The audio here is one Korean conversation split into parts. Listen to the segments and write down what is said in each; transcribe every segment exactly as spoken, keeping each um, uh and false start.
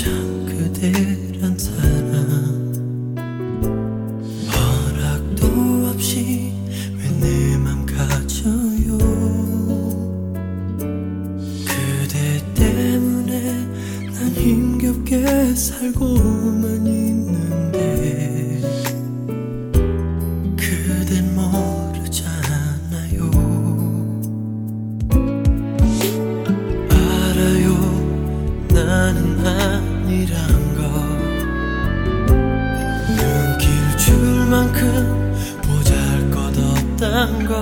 참 그대란 사람 허락도 없이 왜 내 맘 가져요. 그대 때문에 난 힘겹게 살고만 있는데 그댄 모르잖아요. 알아요 나는 아니란 걸. 눈길 줄 만큼 보잘것없단 걸.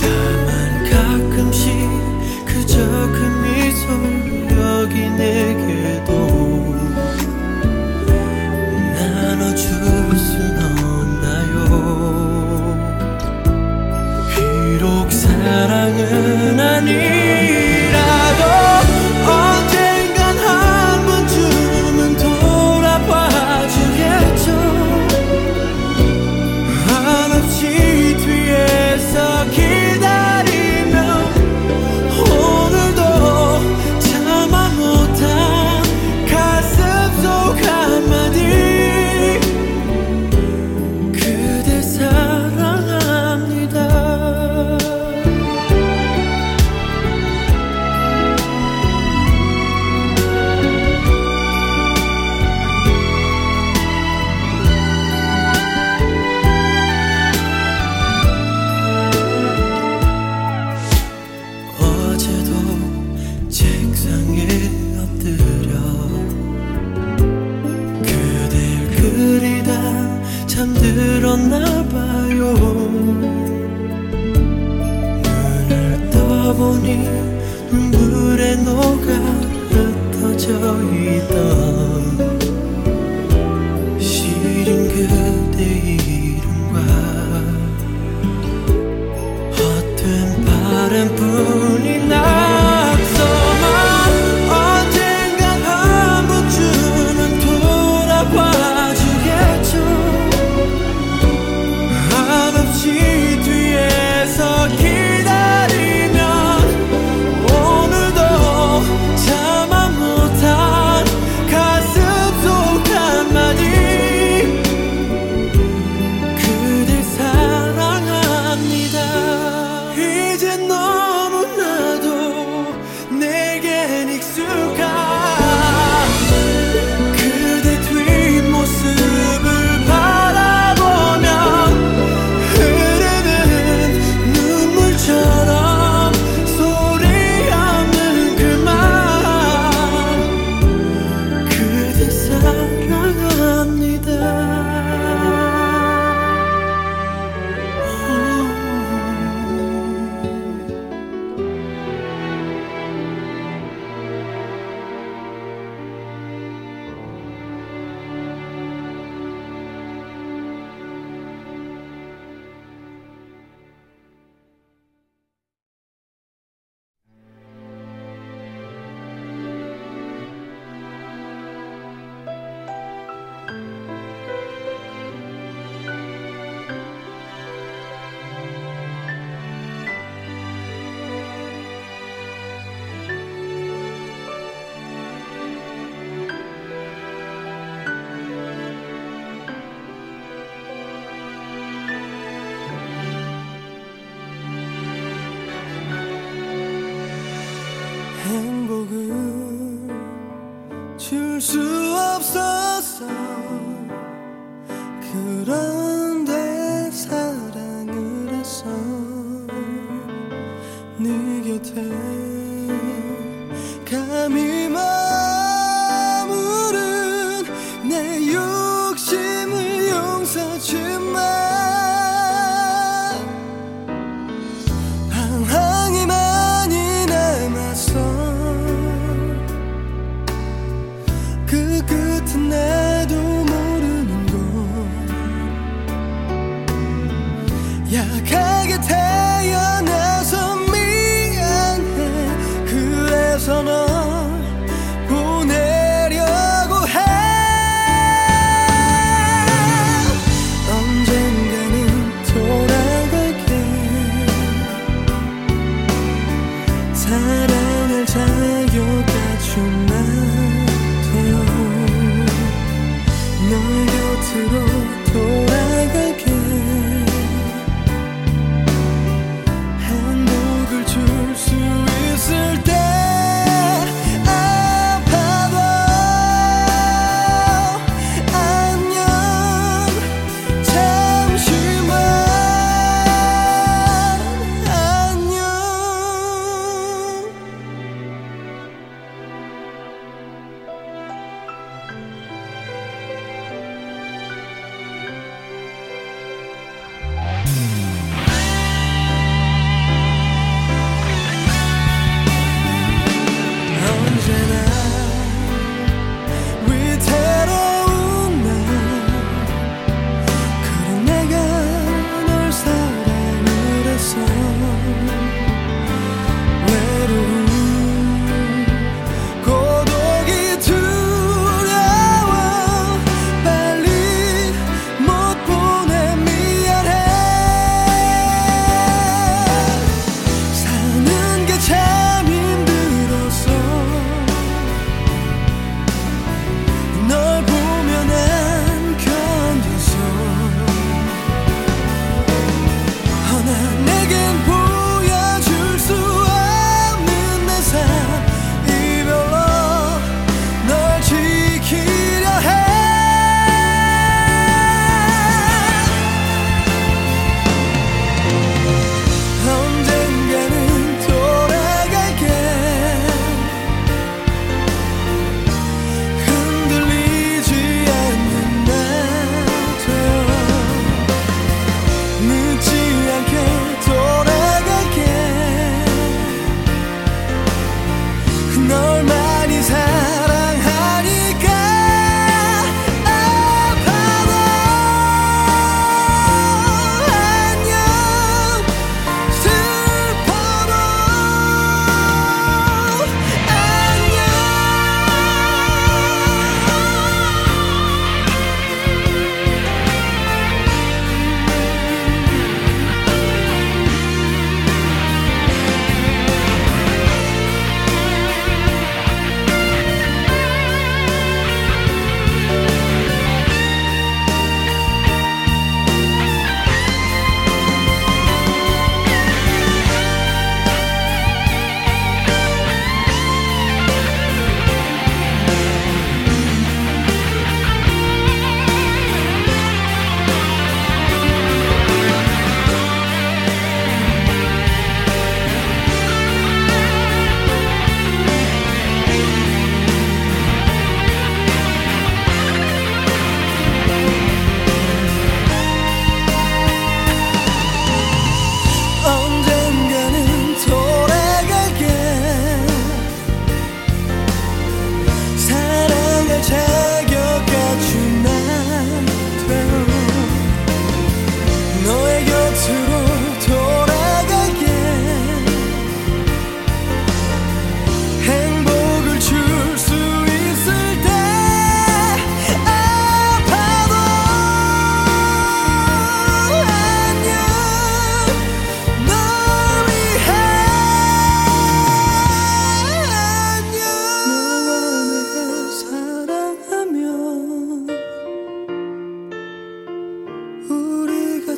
다만 가끔씩 그저 그 미소 여기 내게도 나눠줄 순 없나요. 비록 사랑은 아니라도 언젠간 한 번쯤은 돌아봐 주겠죠. 한없이 뒤에서 기다리며 오늘도 참아 못한 가슴 속 한마디 그대 사랑합니다. 어제도 책상에 엎드려 그댈 그리다 잠들었나봐요. 눈을 떠보니 눈물에 녹아 흩어져 있던 시린 그대 이름과 헛된 바람뿐인 낙서만 언젠간 한 번쯤은 돌아봐 주겠죠. 한없이 뒤에서 기다리면 오늘도 참아 못한 가슴 속 한마디 그댈 사랑합니다. 이젠 너무나도 내겐 익숙한 그대 뒷모습을 바라보면 흐르는 눈물처럼 소리 없는 그말 그대 사랑합니다. 행복을 줄 수 없었어. 그런데 사랑을 했어. 네 곁에 감히 머무른 내 욕심을 용서 주마. 방황이 많이 남았어. 그 끝은 나도 모르는 곳. 약하게 태어나서 미안해. 그래서 널 보내려고 해. 언젠가는 돌아갈게. 사랑을 자유가 주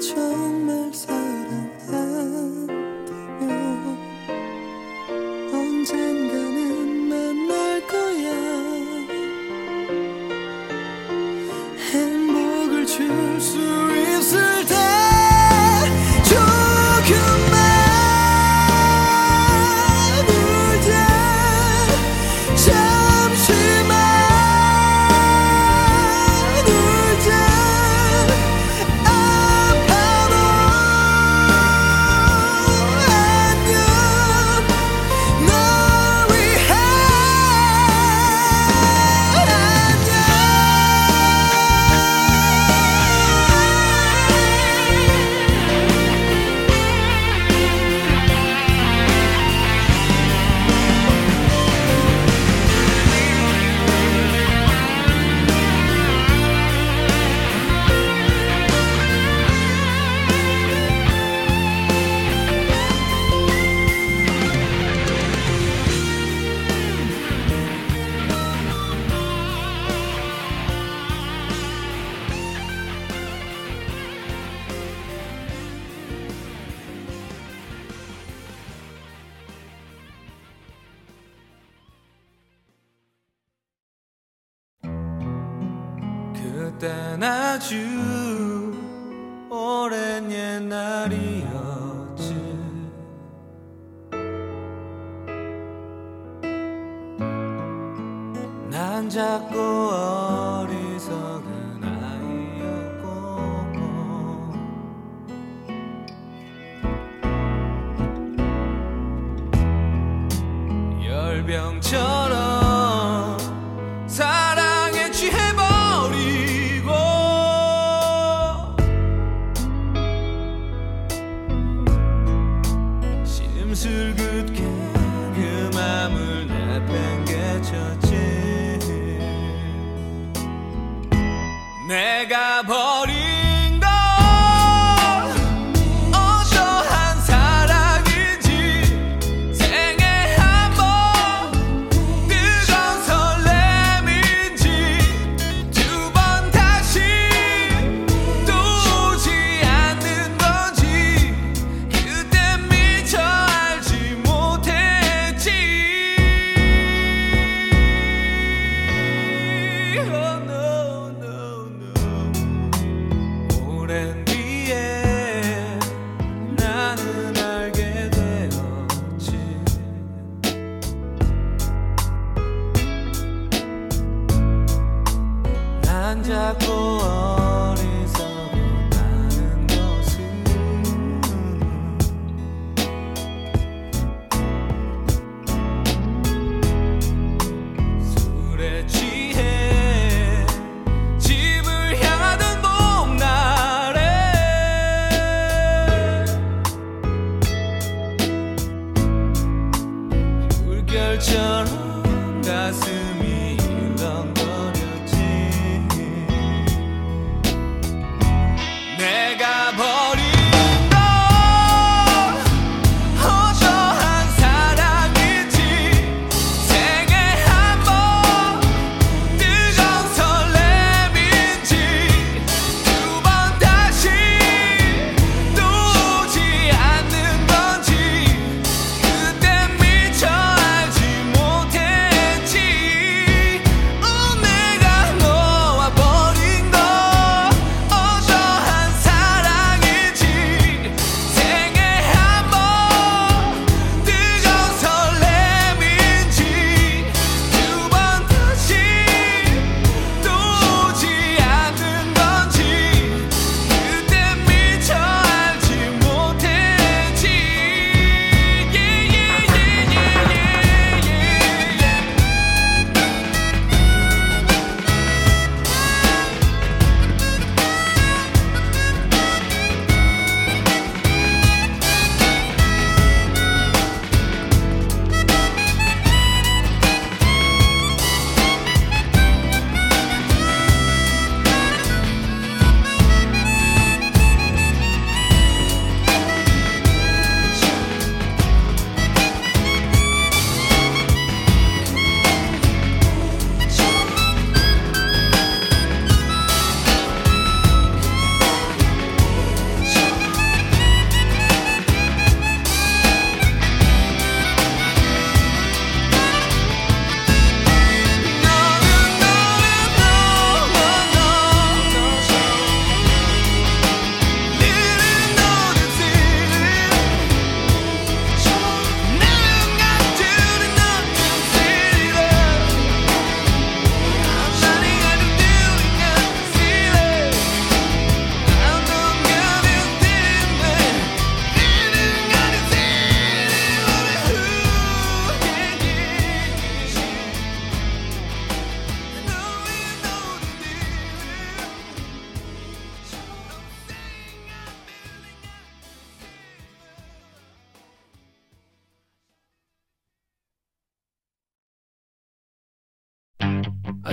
정말 사랑한다면 언젠가는 만날 거야. 행복을 줄 수 있을 때 조금만 울자. 잠시만 그땐 아주 오랜 옛날이었지. 난 자꾸 어리석은 아이였고 열병처럼 내가 버린 못해.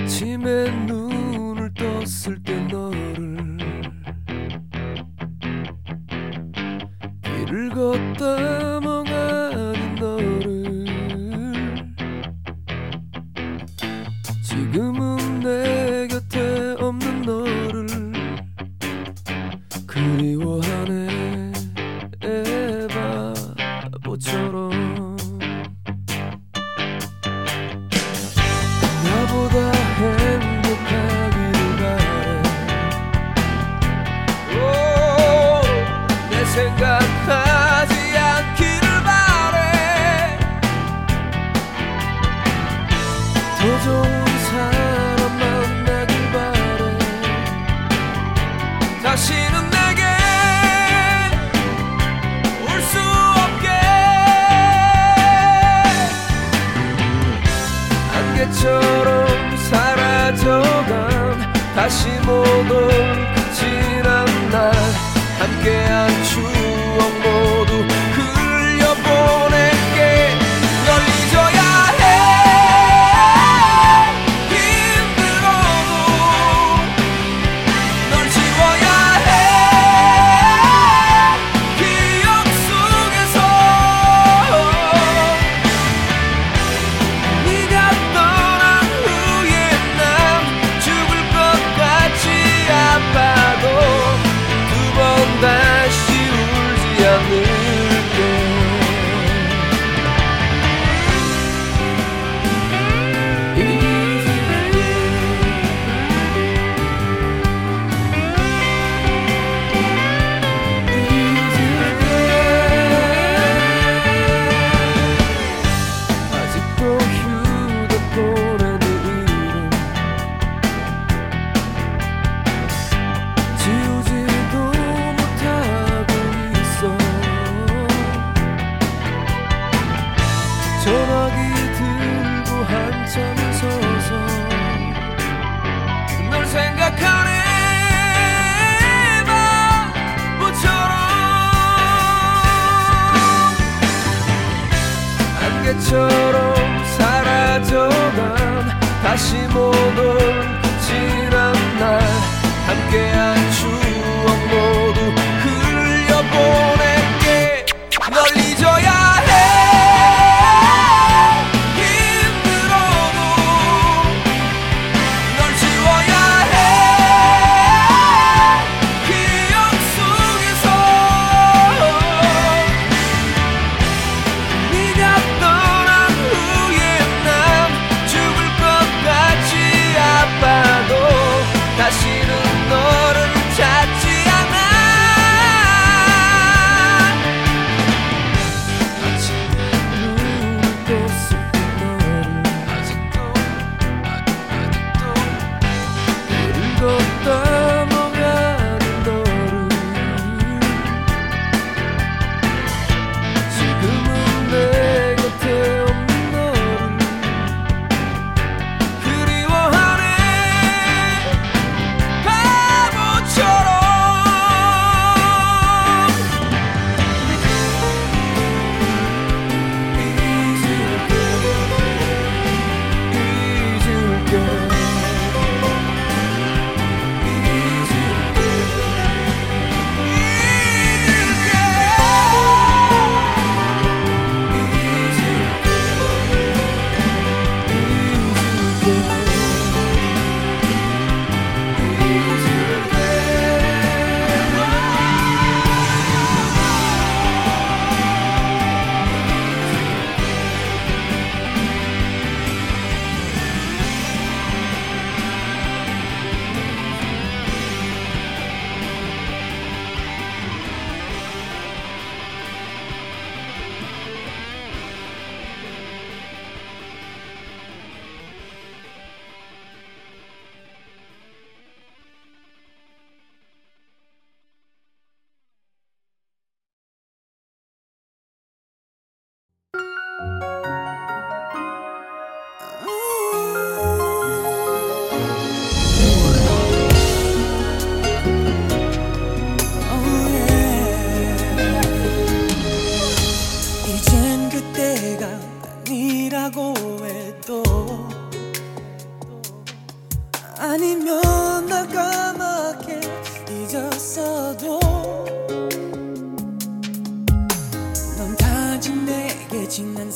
아침에 눈을 떴을 때 너를 길을 걷다 멍하니 너를 지금은 내 곁에 없는 너를 그리워하네 바보처럼 생각하지 않기를 바래. 더 좋은 사람 만나길 바래. 다시는 내게 올 수 없게 안개처럼 사라져간 다시 못 올 그 지난 날 함께한 추억 모두 흘려보낼게. 널 잊어야 해. 힘들어도 널 지워야 해. 기억 속에서 네가 떠난 후에 난 죽을 것 같지 아파도 두 번 다 지우지도 못하고 있어.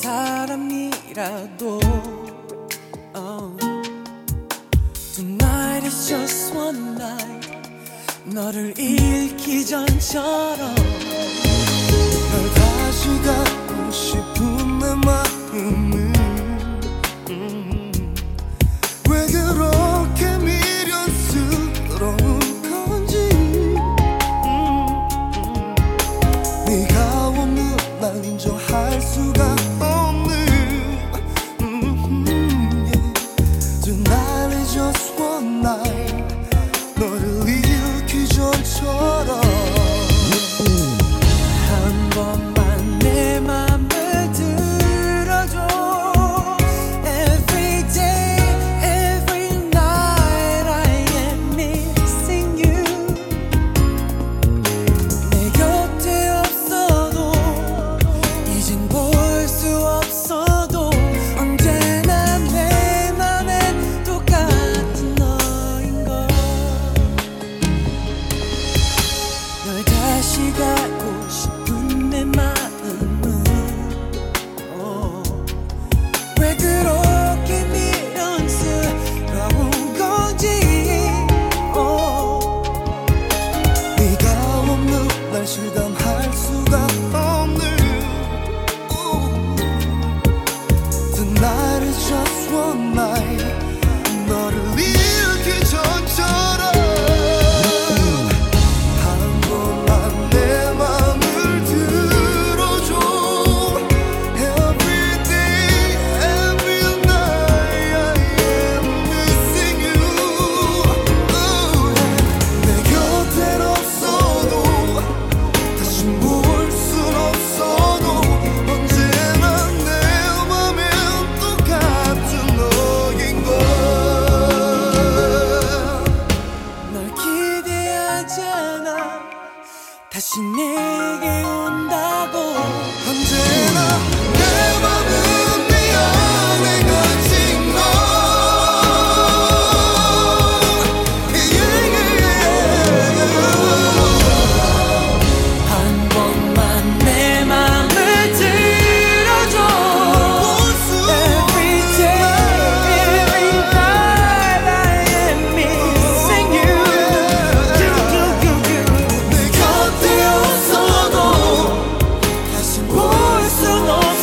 사람이라도 oh. Tonight is just one night 너를 잃기 전처럼 널 다시 갖고 싶은 내 마음은 음. 왜 그렇게 미련스러운 건지 음. 네가 없는 날 인정할 수가 없는 음. yeah. Tonight is just one night 너를 잃기 전처럼 한 번만 내 맘을 들어줘 Every day, every night I am missing you 내 곁에 없어도 이젠 볼 수 없어도 언제나 내 맘엔 똑같은 너인걸 널 다시 갖고 싶은 내 마음은 어. 왜 그렇게 미련스러운 건지 어. 네가 없는 날 실감할 수가 없는 어. Tonight is just one night 너를 잃기 전처럼 한 번만 내 맘을 들어줘 Every day, every night I am missing you Ooh, yeah. 내 곁엔 없어도 다시 볼 순 없어도 언제나 내 맘엔 똑같은 너인걸 널 기대하잖아 다시 내게 온다고 언제나 내 맘은 네 안에 갇힌 걸 yeah. 한 번만 내 맘을 들어줘 Every day, every night I am missing you You, you, you, you. 내 곁에 없어도 다시 볼 순 없어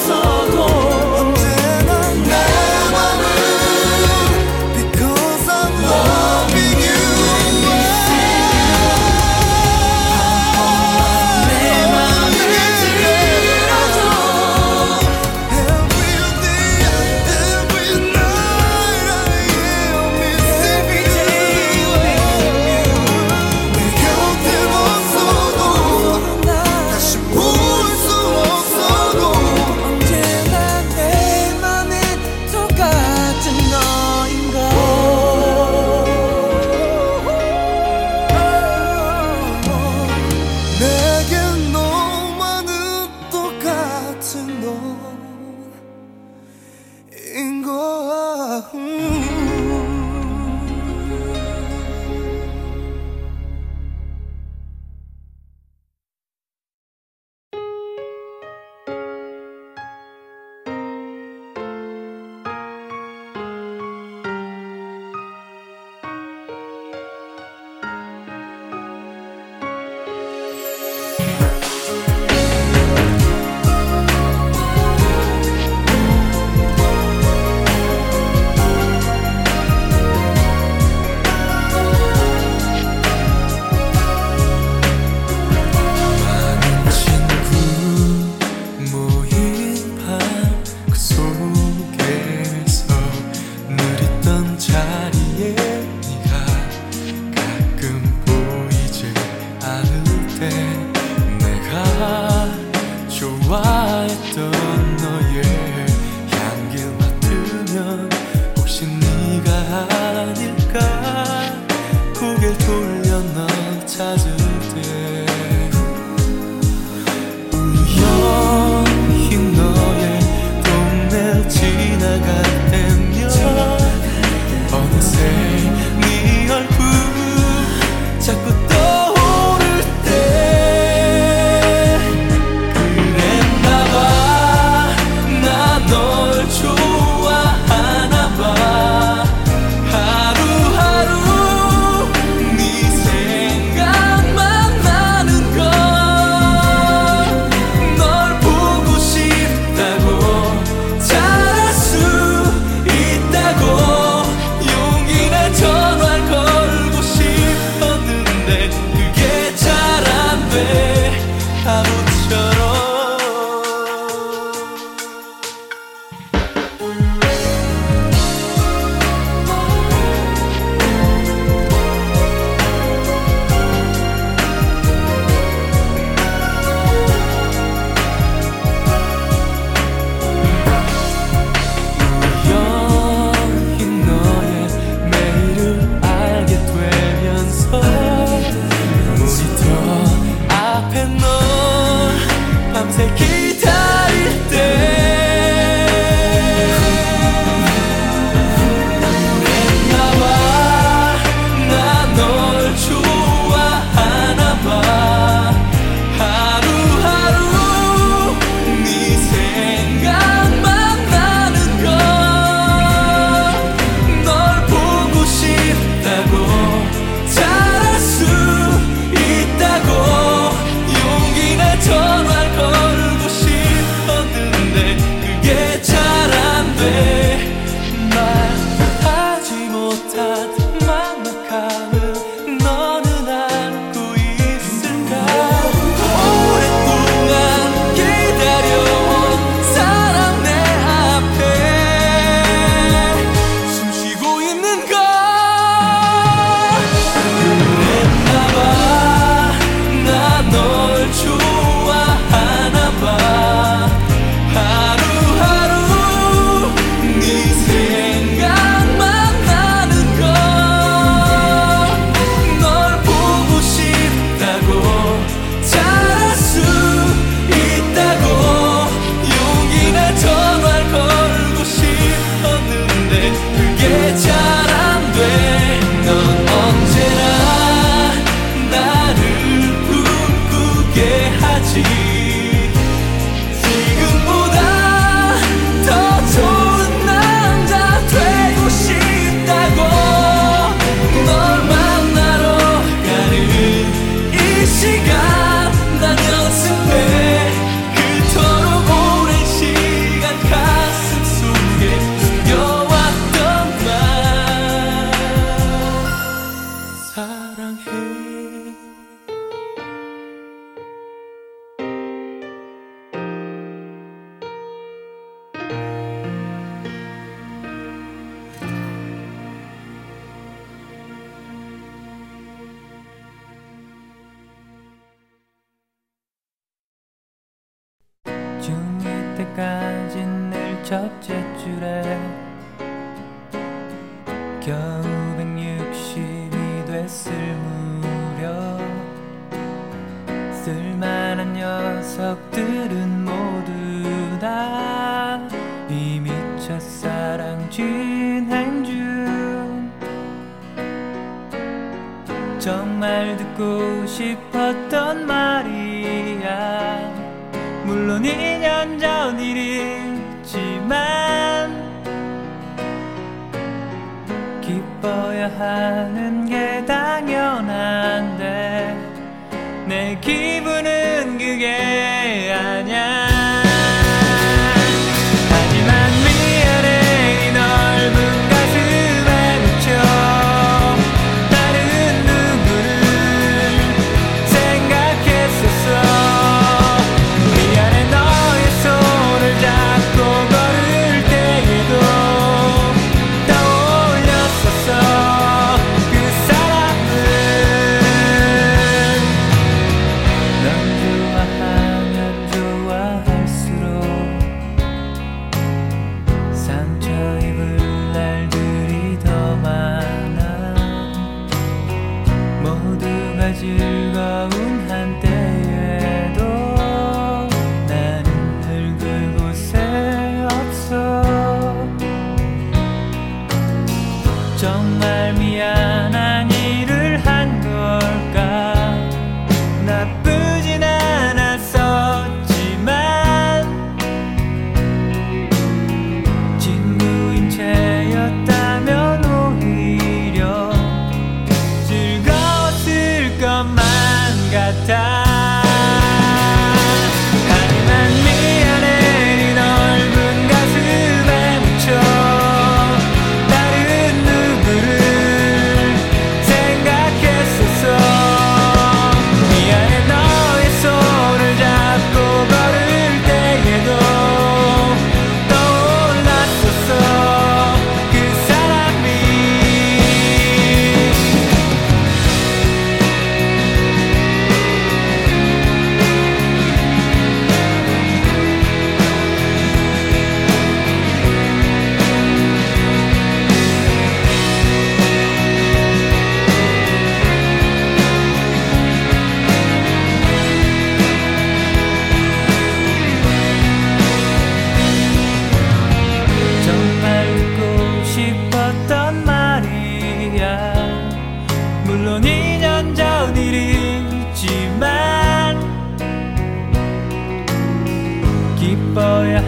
바보처럼. 난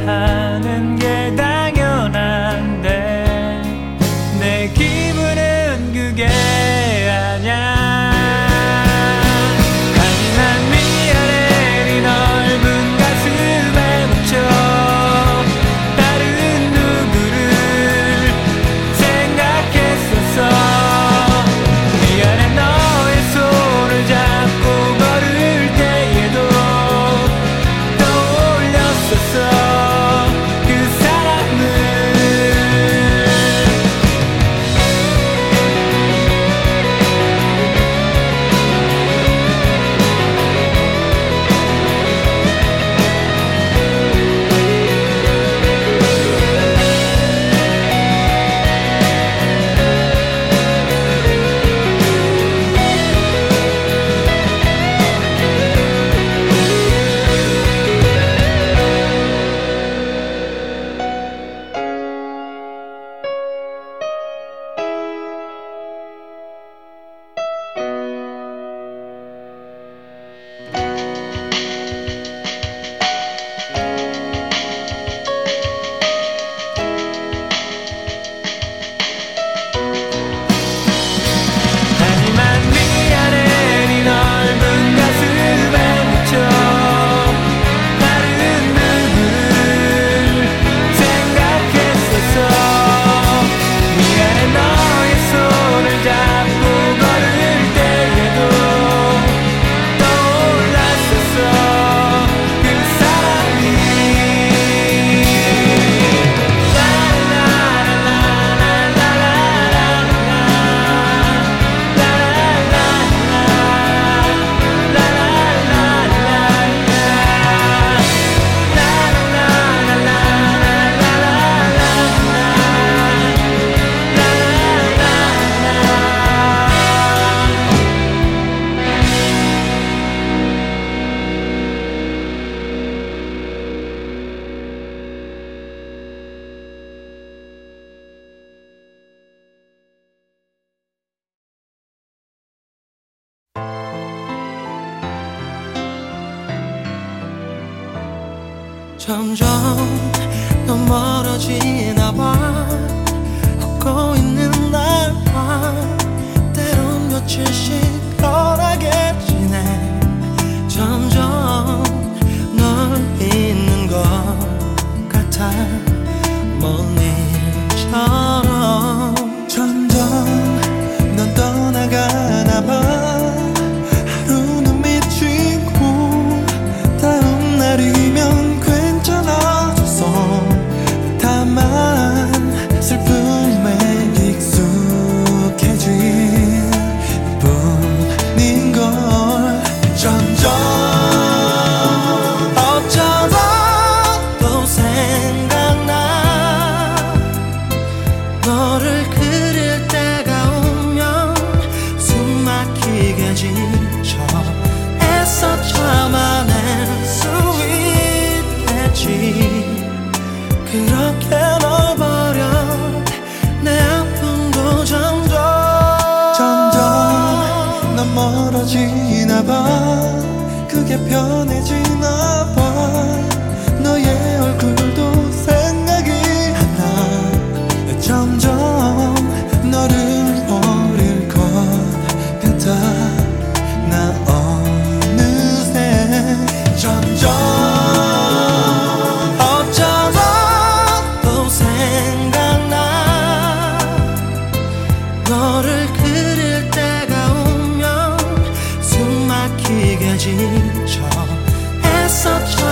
하는 게 당연한데 내 기분은 그게 아냐. 강인한 미아렐이 넓은 가슴에 묻혀 다른 누구를 생각했었어. 미안해 너의 손을 잡고 걸을 때에도 떠올렸었어. 점점 넌 멀어지나 봐. 웃고 있는 날 봐. 때론 며칠씩 덜하게 지내. 점점 널 잊는 것 같아. 먼 일처럼 점점 넌 떠나가나 봐. 그게 편해지나 봐. 너의 얼굴도 생각이 나. 점점 너를 버릴 것 같아. 나 어느새 점점 such a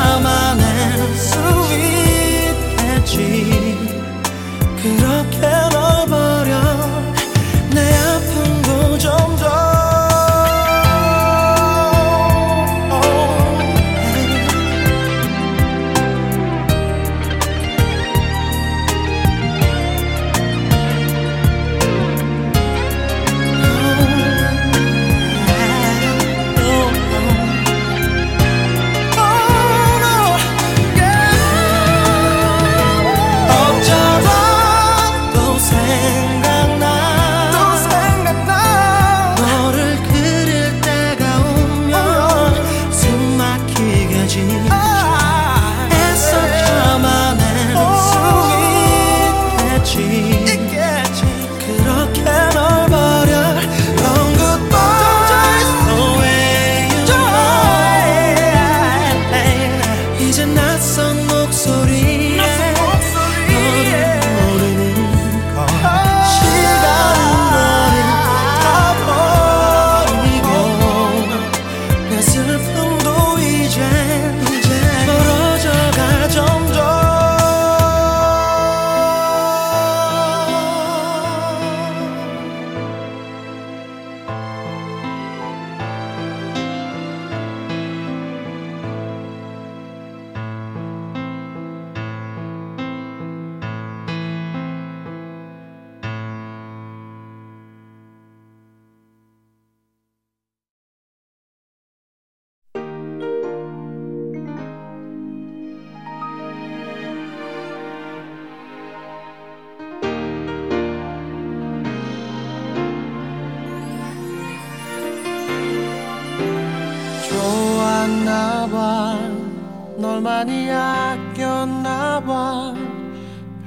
널 많이 아꼈나봐.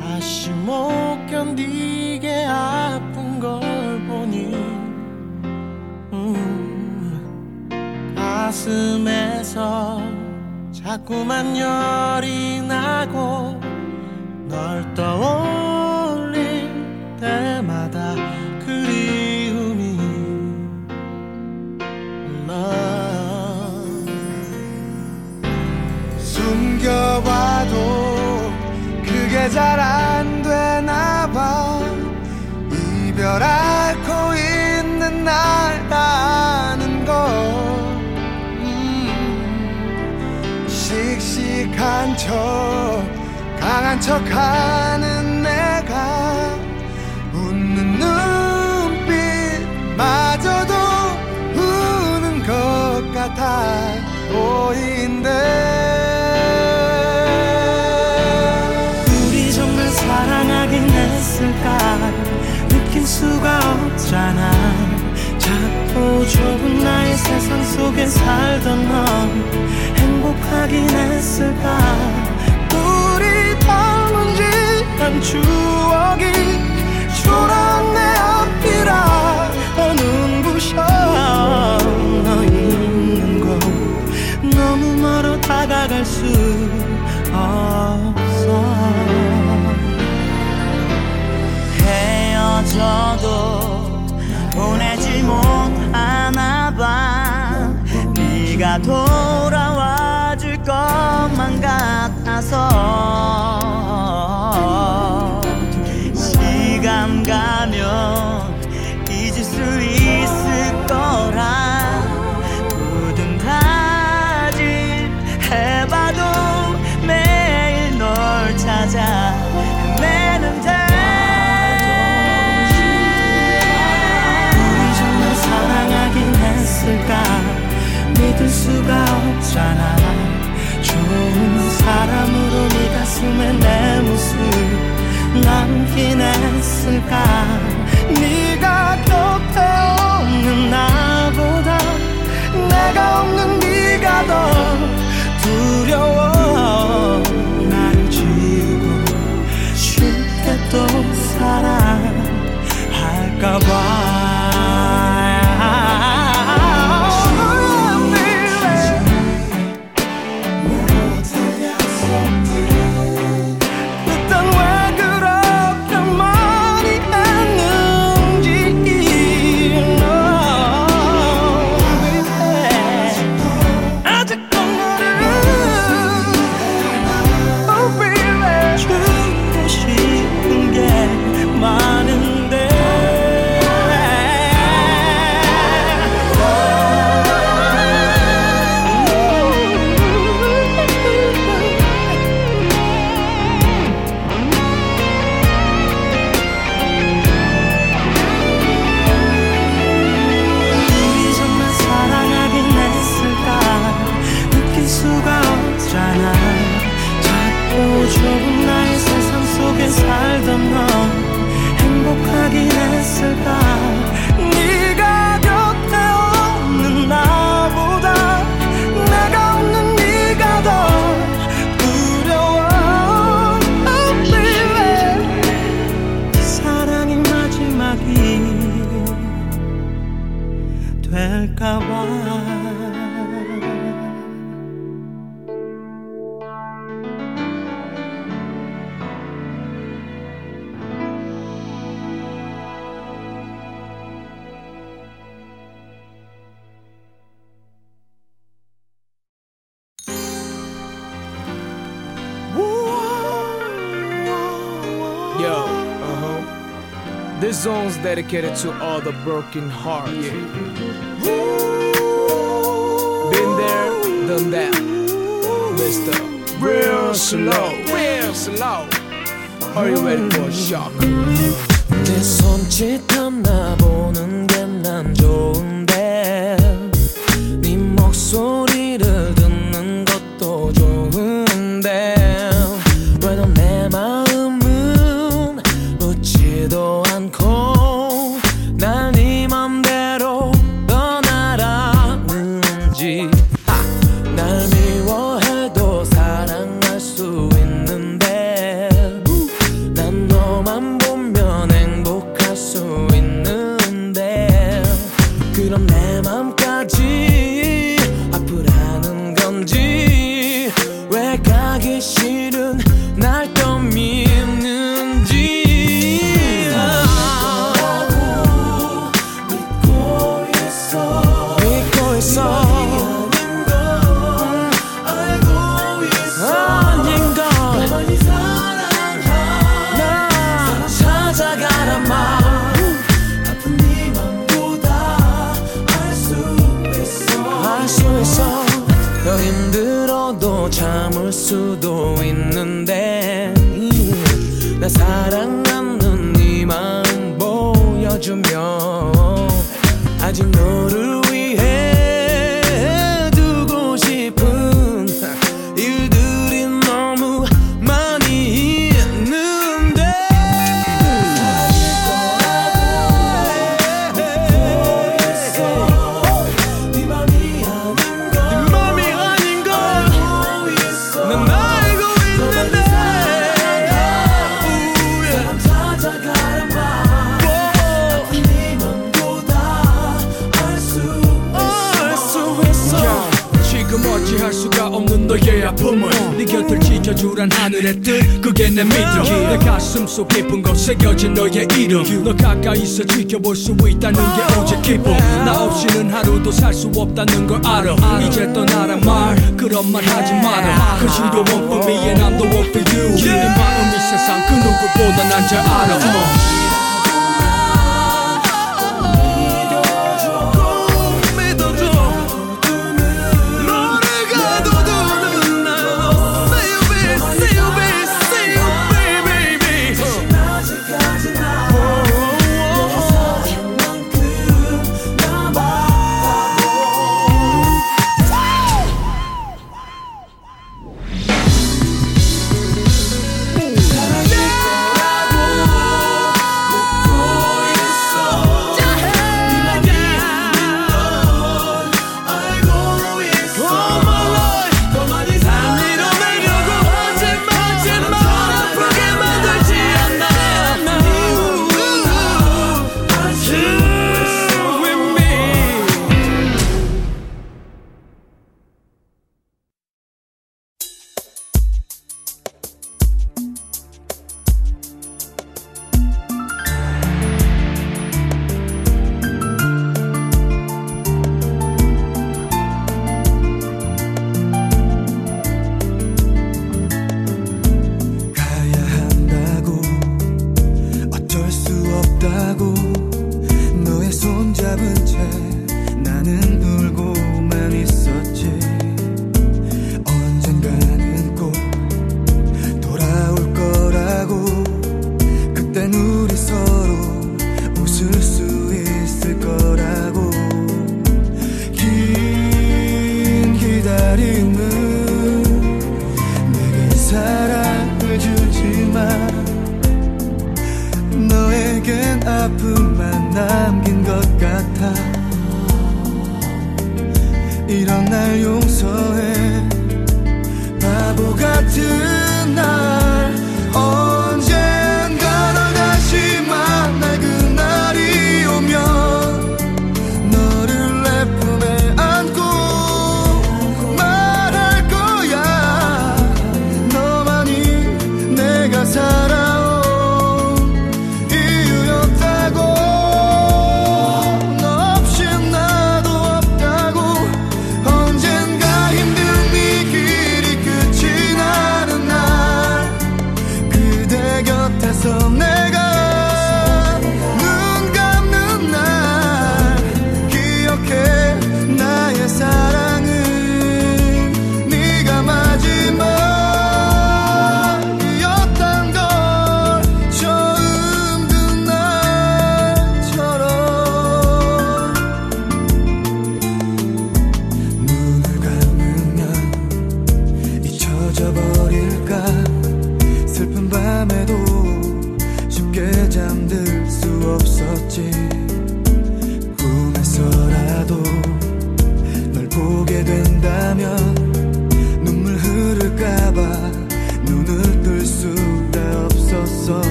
다시 못 견디게 아픈 걸 보니 음, 가슴에서 자꾸만 열이 나고 널 떠올릴 때마다 그리움이 흘러. 숨겨봐도 그게 잘 안 되나봐. 이별 앓고 있는 날 다 아는 걸. 음, 씩씩한 척 강한 척하는 내가 웃는 눈빛마저도 우는 것 같아 보인대. 우리 정말 사랑하긴 했을까? 느낄 수가 없잖아. 작고 좁은 나의 세상 속에 살던 넌 행복하긴 했을까? 우리 닮은지한 추억이 초라한 내 앞이라 더 눈부셔. 너 있는 곳 너무 멀어 다가갈 수 없어. 헤어져도 보내지 못하나 봐. 네가 돌아와줄 것만 같아. 시간 가면 잊을 수 있을 거라. 모든 다짐 해봐도 매일 널 찾아 헤매는데. 우리 정말 사랑하긴 했을까? 믿을 수가 없잖아. 좋은 사람으로 네 가슴에 내 모습 남긴 했을까? 네가 곁에 없는 나보다 내가 없는 네가 더 두려워. 나를 지우고 쉽게 또 사랑할까봐. This song's dedicated to all the broken hearts. Yeah. Been there, done that. Mister Real Slow. Real Slow. Are you ready for a shock? 내 손짓 담나 보는 게 난 좋은데 네 목소리를 듣는 것도 좋은데 왜 넌 내 마음은 묻지도 않아. 난 네 맘대로 떠나라는지 날 미워해도 사랑해 또 참을 수도 있는데 yeah. 나 사랑하는 네 마음 보여주며 아직 너를 위해 두고 싶은 일들이 너무 많이 있는데 아닐 거라고 알고 있어. 네 맘이 아닌 걸 네 맘이 아닌 걸 알고 있어. 난 알고 있는데 사람 찾아가란 말 할 수가 없는 너의 아픔을 네 곁을 지켜주란 하늘의 뜻 그게 내 믿음 내 가슴 속 깊은 곳 새겨진 너의 이름 너 가까이서 지켜볼 수 있다는 게 오직 기쁨 나 없이는 하루도 살 수 없다는 걸 알아 이제 떠나란 말 그런 말 하지 마라 Cause you don't want for me and I'm the one for you 네 마음이 세상 그 누구보다 난 잘 알아 uh.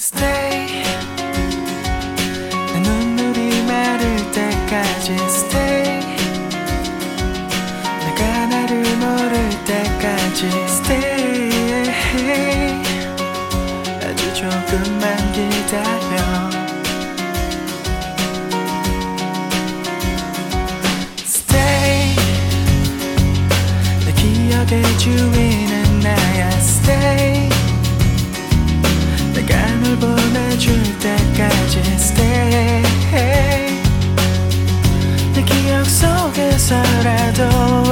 Stay 내 눈물이 마를 때까지 Stay 내가 나를 모를 때까지 Stay 아주 조금만 기다려 Stay 내 기억의 주인은 나야 Stay 내가 널 보내줄 때까지 Stay 내 기억 속에서라도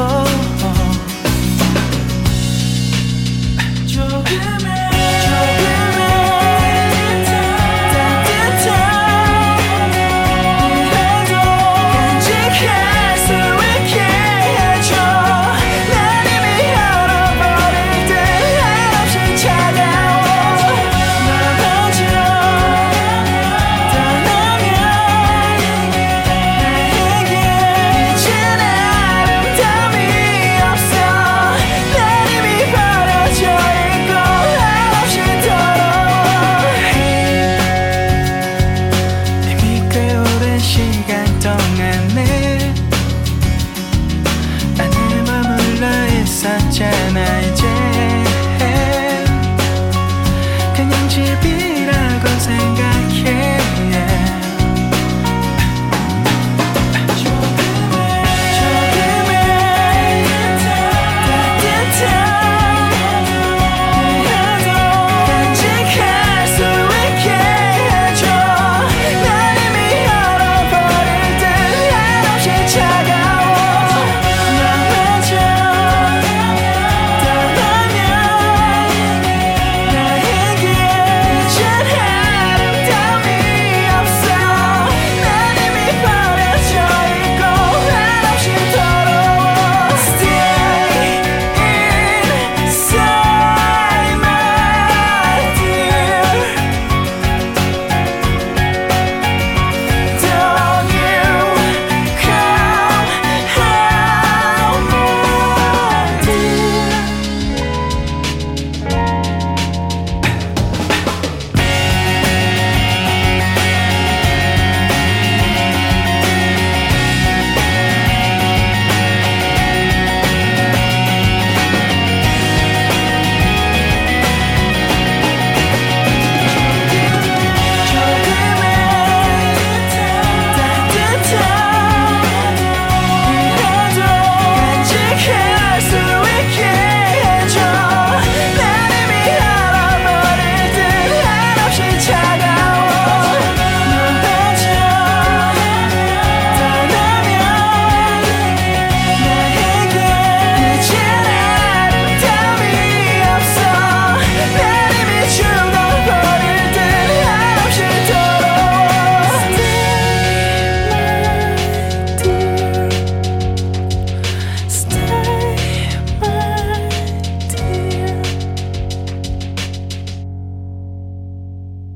조금의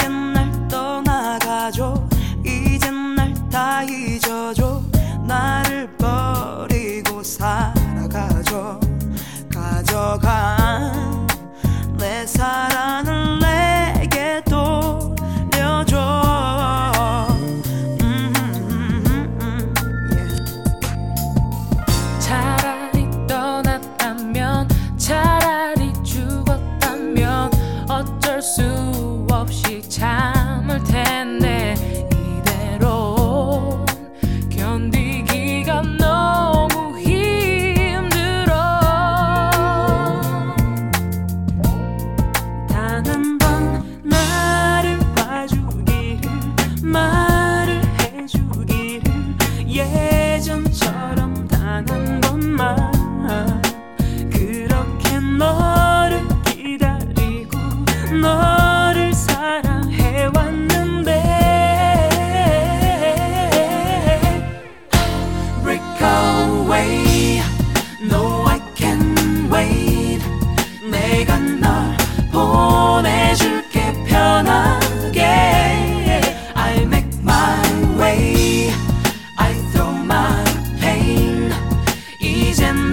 이젠 날 떠나가줘 이젠 날 다 잊어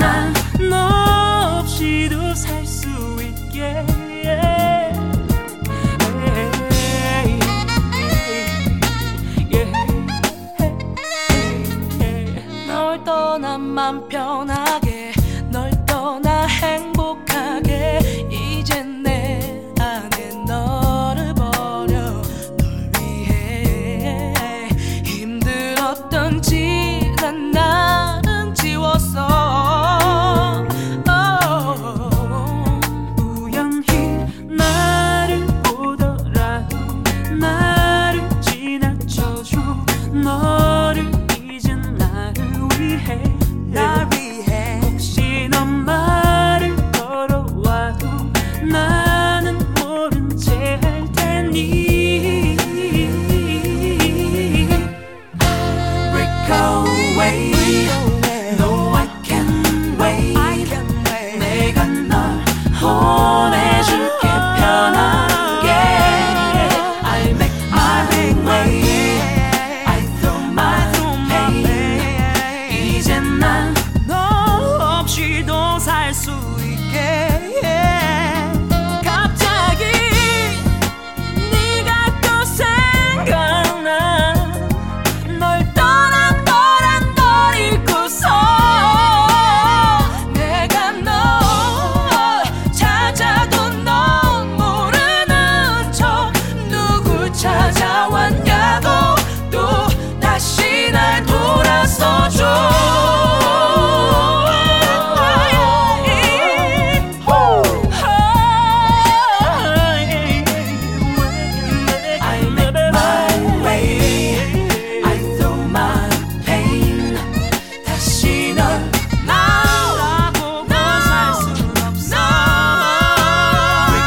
난 너 없이도 살 수 있게. 널 떠나 맘 편하게, 널 떠나 행복하게. 이제 내 안에 너를 버려. 널 위해 힘들었던 지난 날은 지웠어. oh. 우연히 나를 보더라도 나를 지나쳐줘. 너를 잊은 나를 위해, 날 위해. 혹시 넌 말을 걸어와도 나는 모른 채 할 테니. Break away. No, I can't wait. 내가 널 보내줄게 편하게. I make my way. I throw my pain. 이제 난 너 없이도 살 수 있게. 갑자기 네가 또 생각나. 널 떠난 거란 걸 잊고서 내가 너 찾아도 넌 모르는 척. 누굴 찾아왔냐고 또 다시 날 돌아서줘. I make my way. I throw my pain. 다시 널 나라고도 살 수 없어. Break away.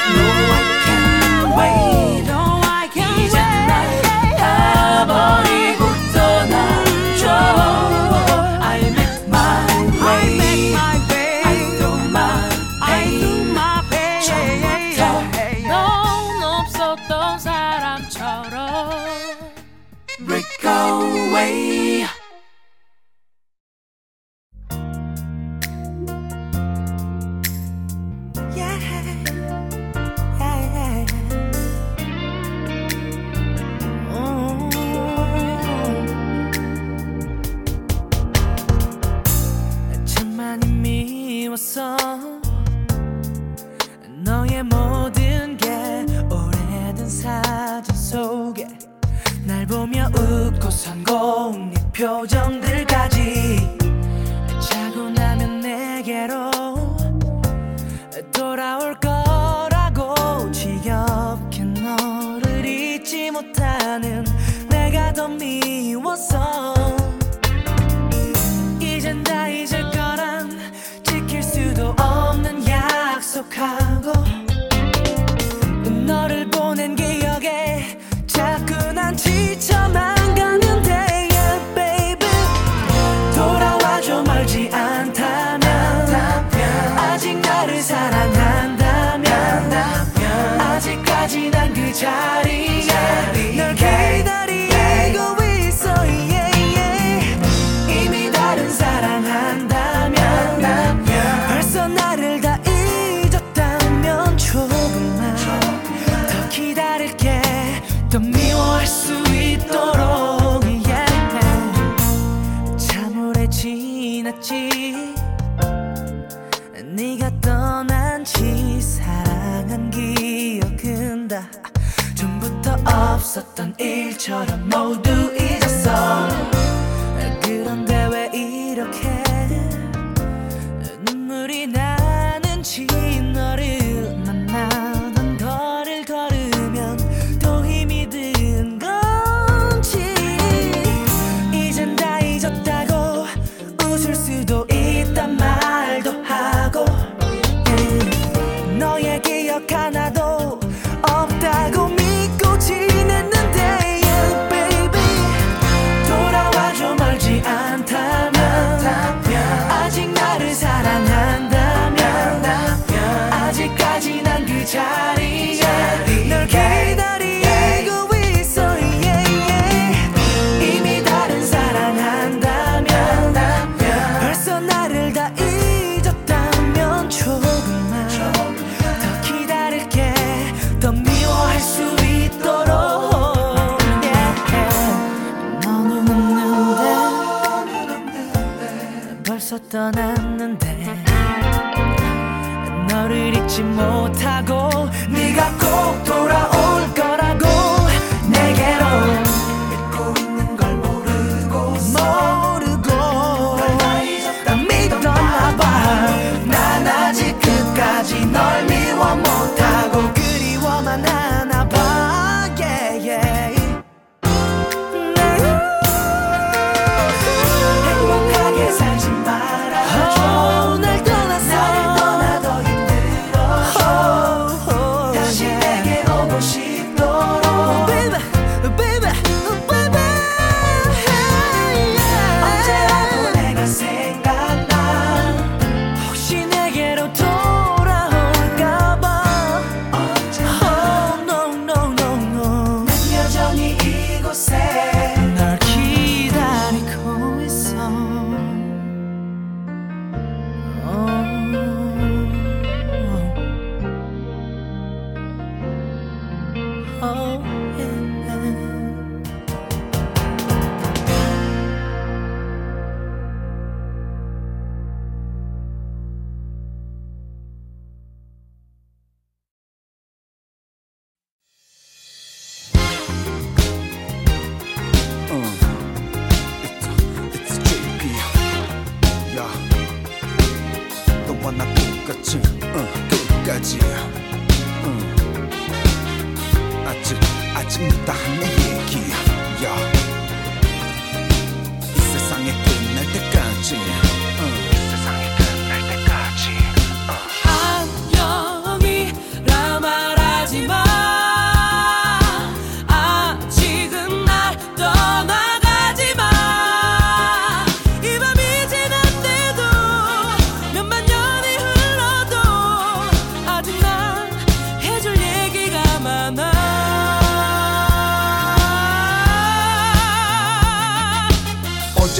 No, I can't wait. No, I can't 이제 날 다 버리고 떠나줘. I make my way. I throw my pain. 처음부터 넌 없었던 사람처럼. Break away. 참 많이 미웠어. 너의 모든 게 오래된 사진 속에 날 보며 웃고 산 고운 네 표정들까지. 자고 나면 내게로 돌아올 거라고 지겹게 너를 잊지 못하는 내가 더 미웠어. 이젠 다 잊을 거란 지킬 수도 없는 약속하고 너를 보낸 기억에 자꾸 난 지쳐만 가는데. Yeah, baby 돌아와줘. 멀지 않다면 아직 나를 사랑한다면 아직까지 난 그 자리에 널 기다리고 있어. yeah, yeah. 이미 다른 사랑한다면 벌써 나를 다 잊었다면 조금만 더 기다릴게. 더 미워할 수 있도록. yeah. 참 오래 지났지 네가 떠난 지. 사랑한 기억은 다 전부터 없었던 일처럼 모두 잊었어. 그런데 왜 이렇게 눈물이 나는지. 너를 만나던 거리를 걸으면 또 힘이 든 건지. 이젠 다 잊었다고 웃을 수도 있단 말도 하고. 예. 너의 기억 하나도 없다고 믿고 지냈는데. yeah, baby 돌아와줘. 멀지 않다면 아직 나를 사랑한다면 아직까지 난 그 자리에 널 기다리고 있어. yeah, yeah. 이미 다른 사랑한다면 벌써 떠났는데 너를 잊지 못하고 네가 꼭 돌아올 거라고 내게로 믿고 있는 걸 모르고서 모르고 널 잊었다 믿었나 봐. 난 아직 끝까지 널 미워 못하고 그리워만 하나 봐. yeah, yeah. 행복하게 살지 말아줘. oh, 날 떠났어.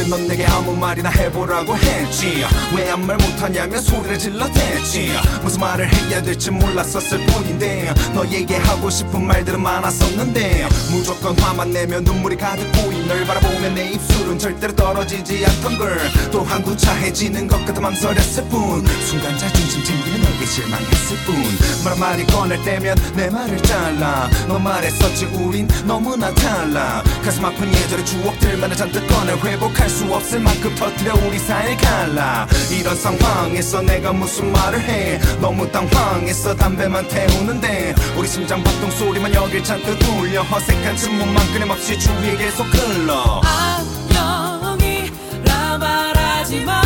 넌 내게 아무 말이나 해보라고 했지. 왜 아무 말 못하냐며 소리를 질러댔지. 무슨 말을 해야 될지 몰랐었을 뿐인데 너에게 하고 싶은 말들은 많았었는데 무조건 화만 내며 눈물이 가득 고인 널 바라보면 내 입술은 절대로 떨어지지 않던 걸 또한 구차해지는 것 같아 망설였을 뿐. 순간 자존심 챙기는 너에게 실망했을 뿐. 말 한마디 꺼낼 때면 내 말을 잘라. 너 말했었지 우린 너무나 달라. 가슴 아픈 예절의 추억들만을 잔뜩 꺼내 회복할 수 없을 만큼 터뜨려 우리 사이를 갈라. 이런 상황에서 내가 무슨 말을 해. 너무 당황했어. 담배만 태우는데 우리 심장 박동 소리만 여길 잔뜩 울려. 어색한 침묵만 끊임없이 주위에 계속 흘러. 안녕이라 말하지마.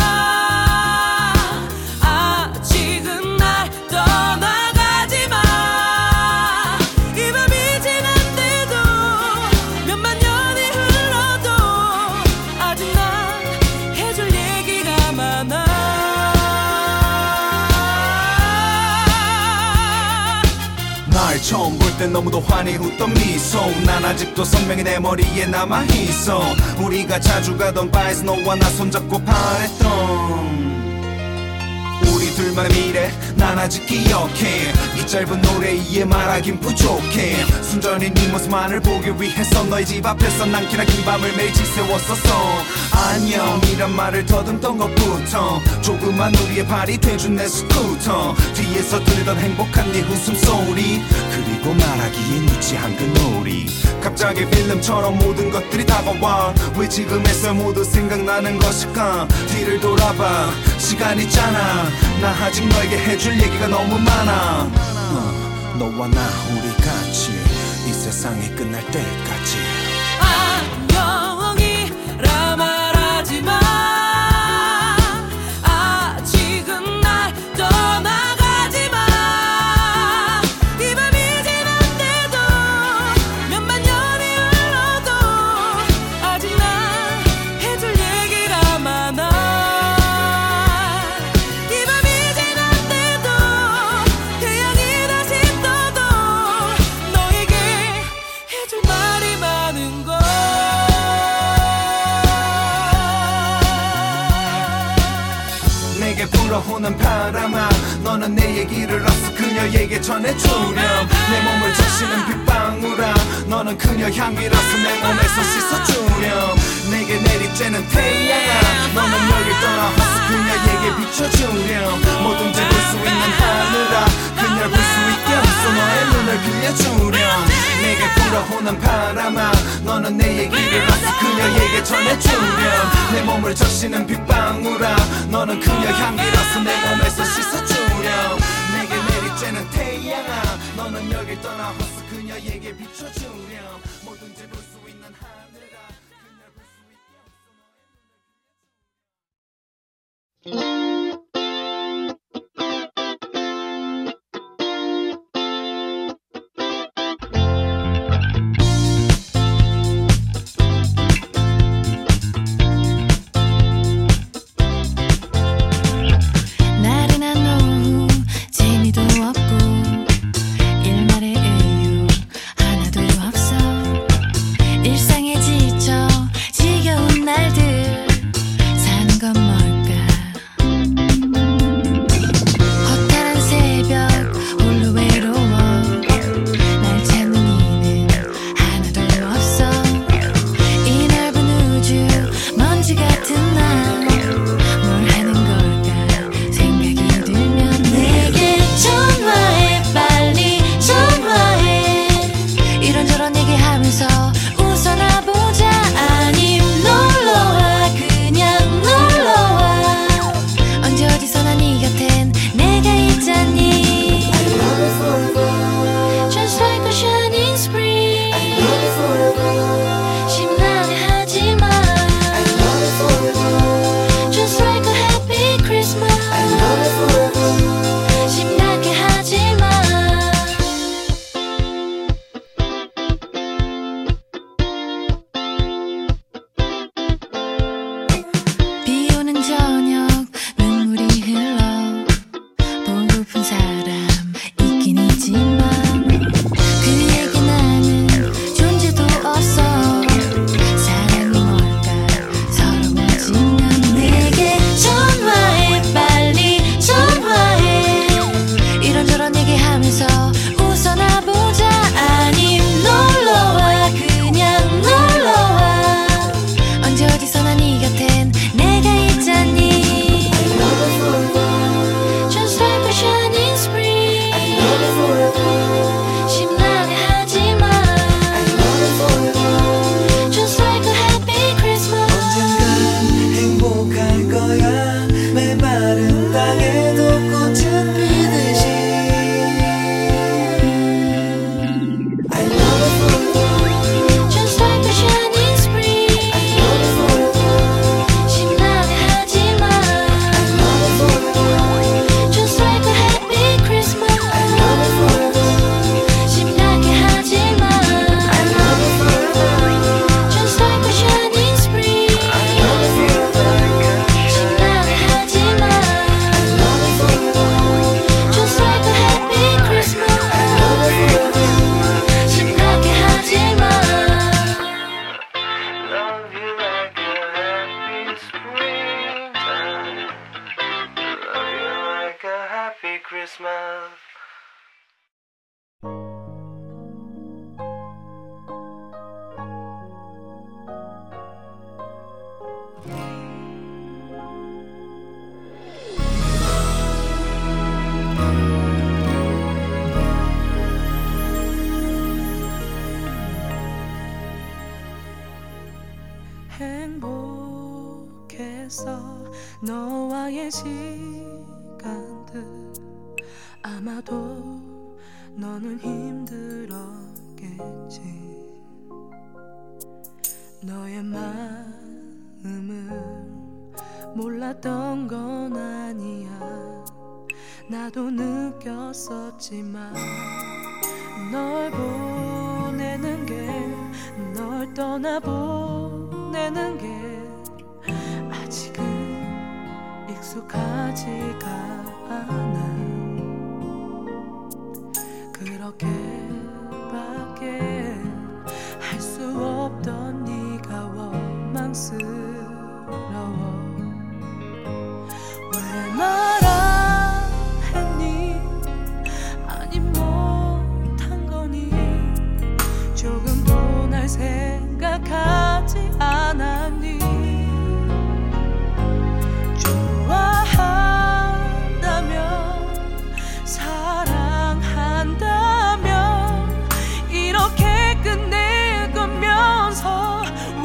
처음 볼 땐 너무도 환히 웃던 미소 난 아직도 선명히 내 머리에 남아있어. 우리가 자주 가던 바에서 너와 나 손잡고 바랬던 우리 둘만의 미래 난 아직 기억해. 이 짧은 노래에 말하긴 부족해. 순전히 네 모습만을 보기 위해서 너의 집 앞에서 난 기나긴 밤을 매일 지새웠었어. 안녕이란 말을 더듬던 것부터 조그만 우리의 발이 돼준 내 스쿠터 뒤에서 들던 행복한 네 웃음소리 그리고 말하기엔 유치한 그 놀이. 갑자기 필름처럼 모든 것들이 다가와. 왜 지금에서 모두 생각나는 것일까. 뒤를 돌아봐 시간 있잖아. 나 아직 너에게 해줄 얘기가 너무 많아. 어, 너와 나 우리 같이 이 세상이 끝날 때까지 안녕이라 말하지 마. 오는 바람아 너는 내 얘기를 어서 그녀에게 전해주렴. 내 몸을 적시는 빗방울아 너는 그녀 향기라서 내 몸에서 씻어주렴. 내게 내리쬐는 태양아 너는 여길 떠나 어서 전해주면 내 몸을 적시는 빗방울아 너는 그녀 향기라서 내 몸에서 씻어주렴. 내게 내리쬐는 태양아 너는 여길 떠나 허스 그녀에게 비춰주렴. 뭐든지 볼 수 있는 하늘아 그녀를 볼 수 있게 없어 너의 눈에 비춰주렴.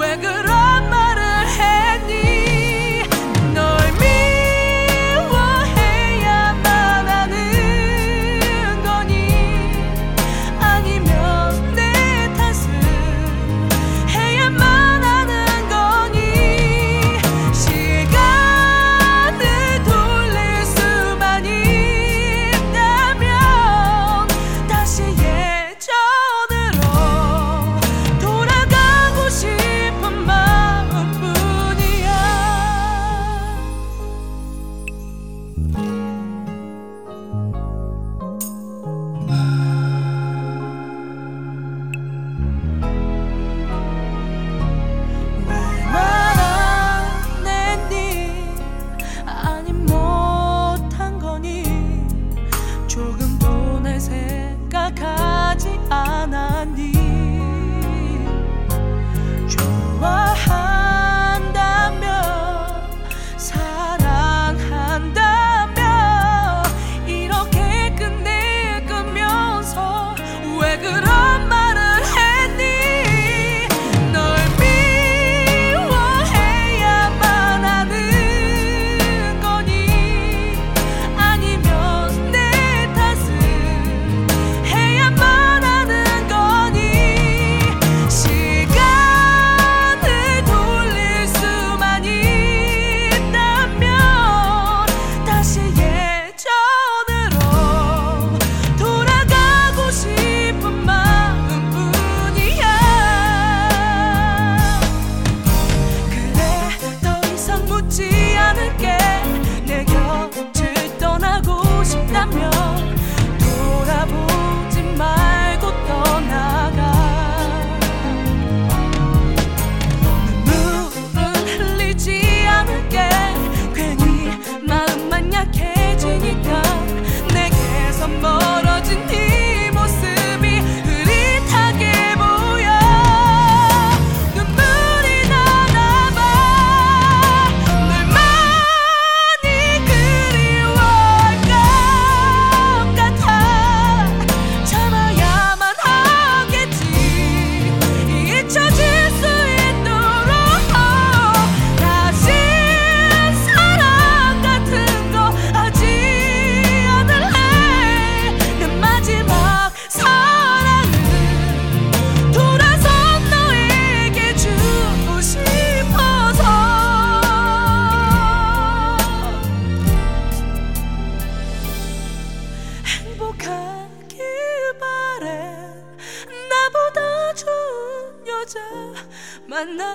왜 그런 말을 만나기를.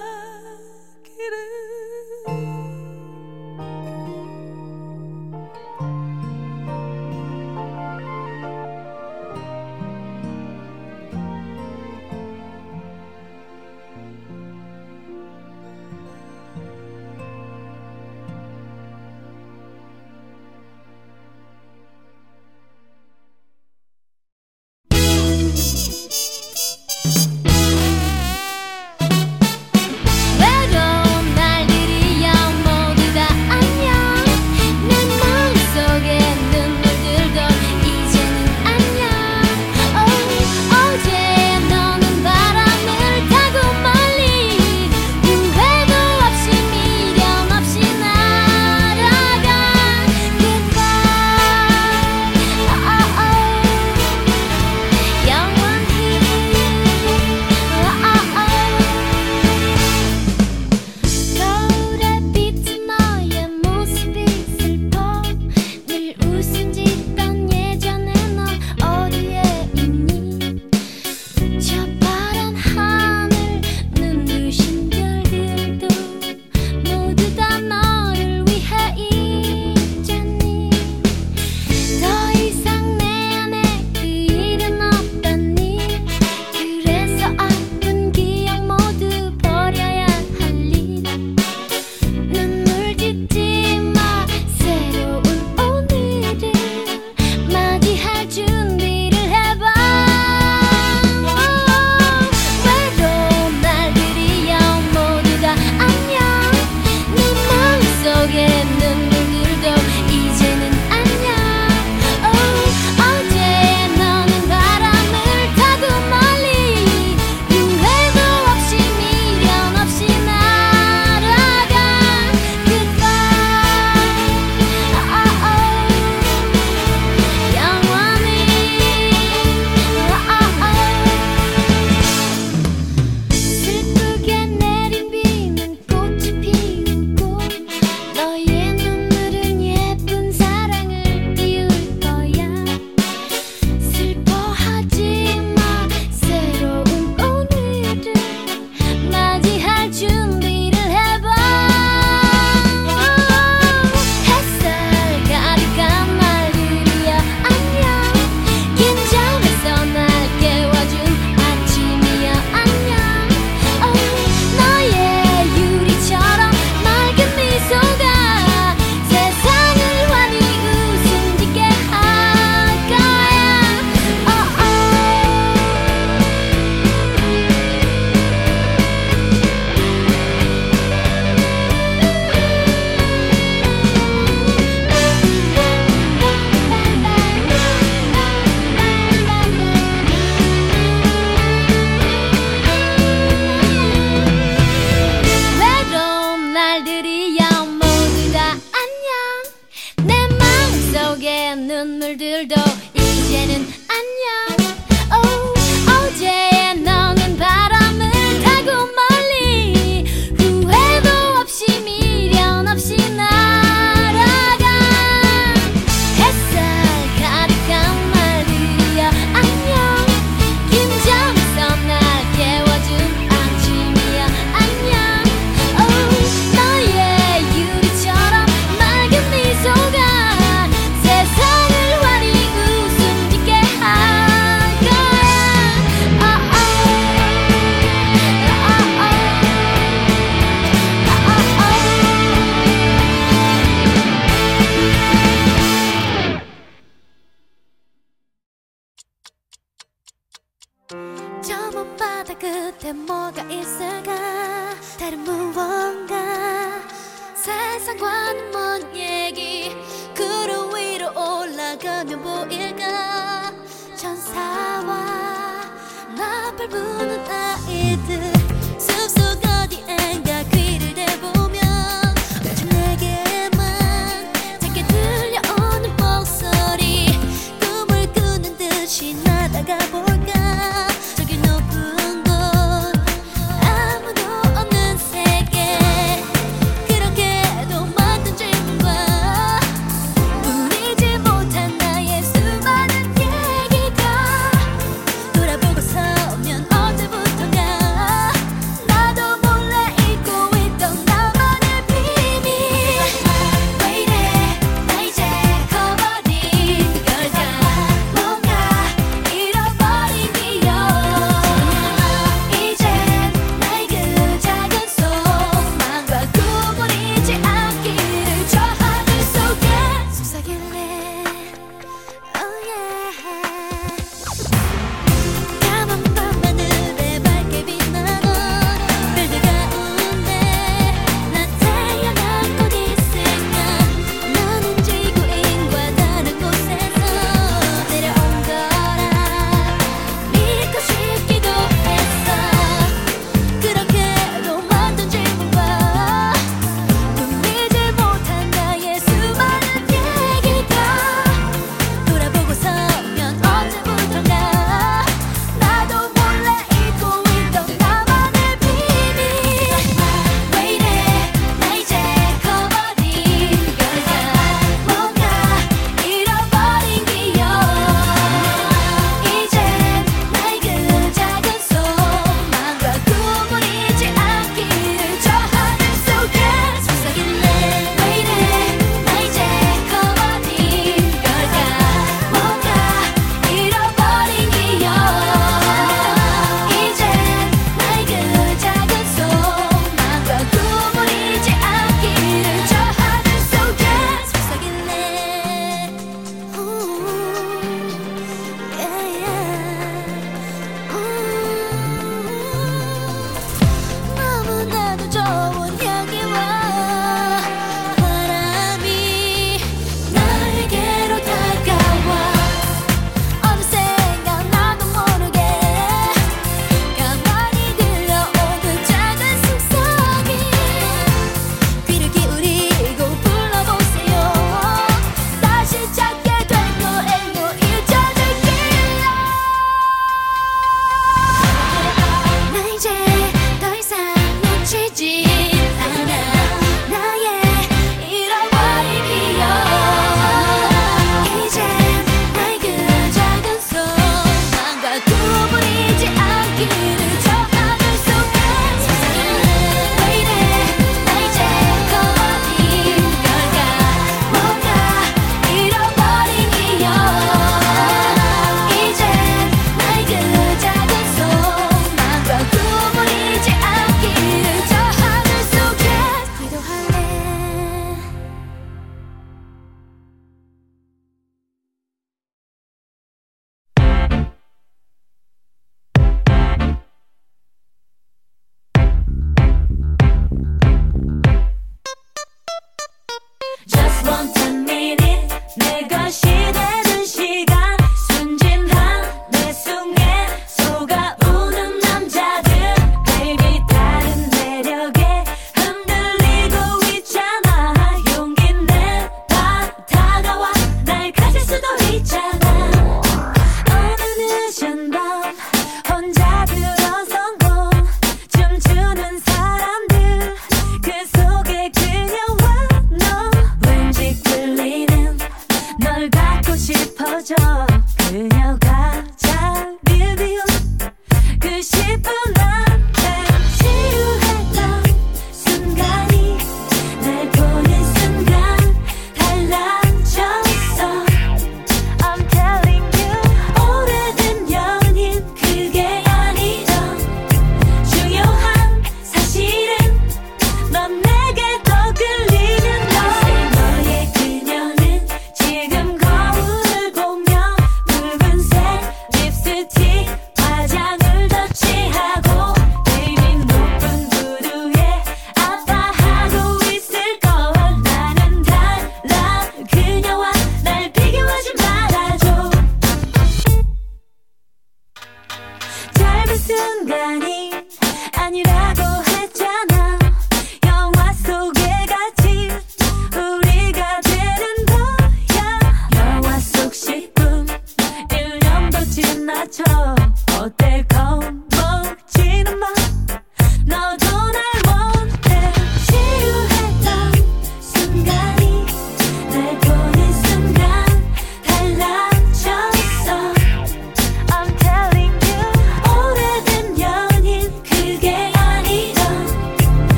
눈물들도 이제는 안녕. Oh, 어제의 너는 바람을 타고 멀리 후회도 없이 미련 없이 날아가. 햇살 가득한 말들이여 안녕. 김장에서 날 깨워준 아침이여 안녕. Oh, 너의 유리처럼 맑은 미소가 그때 뭐가 있을까. 다른 무언가 세상과는 먼 얘기. 구름 위로 올라가면 보일까. 천사와 나팔 부는 아이들. 아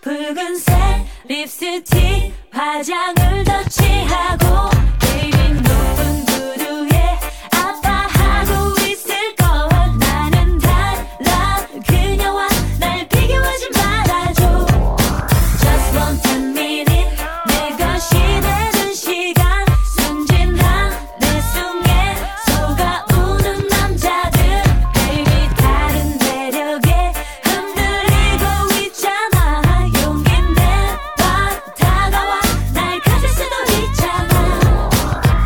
붉은색 립스틱 화장을 덧칠하고 베이비 높은 구두에 아파하고 있을 것. 나는 달라 그녀와 날 비교하지 말아줘. Just one ten minute 내 것이 되는 시간. 순진한 내 숨에 속아오는 남자들. 베이비 다른 매력에 흔들리고 있잖아. 용기 내봐 다가와 날 가질 수도 있잖아.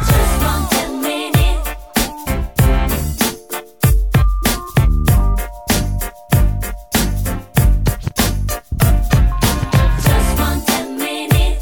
Just one ten minute. Just one ten minute.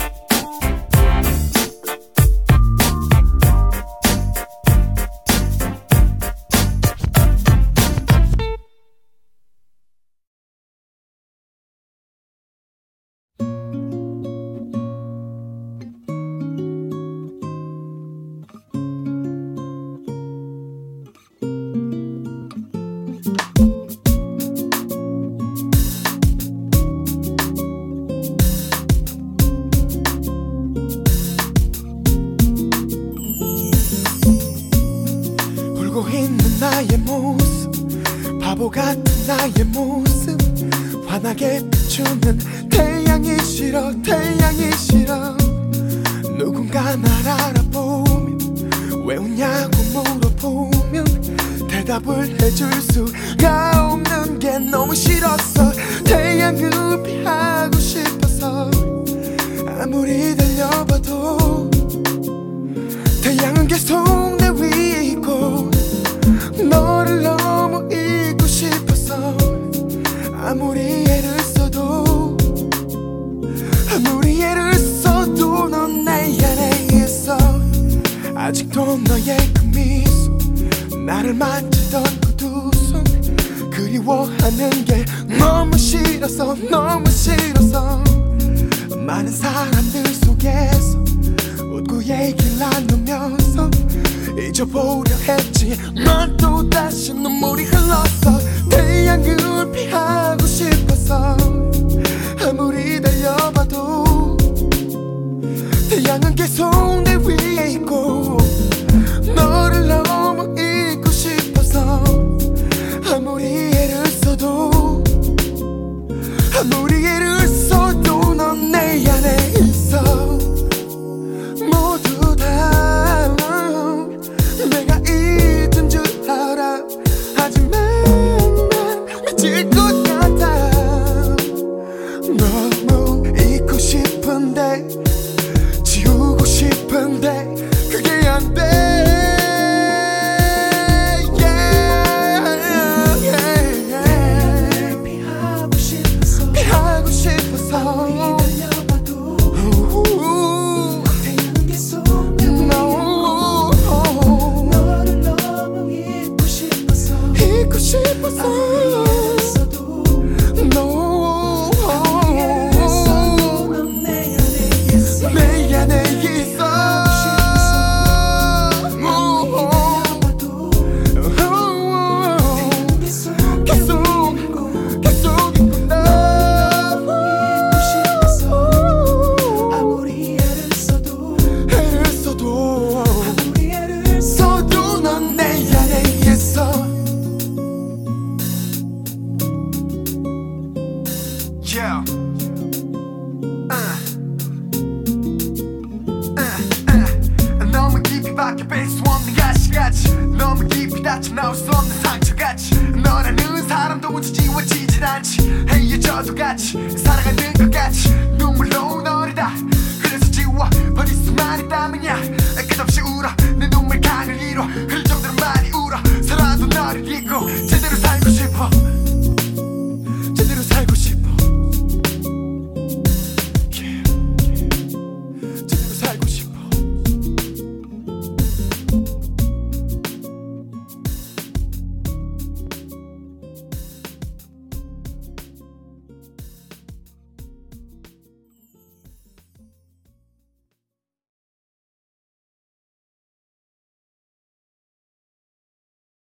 울고 있는 나의 모습, 바보 같은 나의 모습, 환하게 비추는 태양이 싫어, 태양이 싫어. 누군가 날 알아보면 왜 웃냐고 물어보면 대답을 해줄 수가 없는 게 너무 싫었어. 태양을 피하고 싶어서 아무리 달려봐도 태양은 계속 내 위에 있고, 너를 너무 잊고 싶어서 아무리 애를 써도 아무리 애를 써도 넌 내 안에 있어. 아직도 너의 그 미소, 나를 만지던 그 두 손, 그리워하는 게 너무 싫어서 너무 싫어서. 많은 사람들 속에서 웃고 얘기를 나누면서 잊어보려 했지, 난 또다시 눈물이 흘렀어. 태양을 피하고 싶어서 아무리 달려봐도 태양은 계속 내 위에 있고, 너를 너무 잊고 싶어서 아무리 애를 써도 아무리 애를 써도 넌 내 안에 있어. 모두 다 내가 잊은 줄 알아. 하지만 난 미칠 것 같아. 너무 잊고 싶은데, 지우고 싶은데 그게 안 돼. yeah, yeah, yeah. 피하고 싶어서, 피하고 싶어서. 우후. No. 잊고 싶어서. No. 내 안에 있어. 계속 계속 잊고 나 애를 써도 써도 넌 내 안에 있어. Yeah. Uh. Uh, uh. 너무 깊이 밖에 뺄 수 없는 가시같이, 너무 깊이 닫혀 나올 수 없는 상처같이, 너라는 사람도 지워지진 않지. 헤어져도 같이 살아가는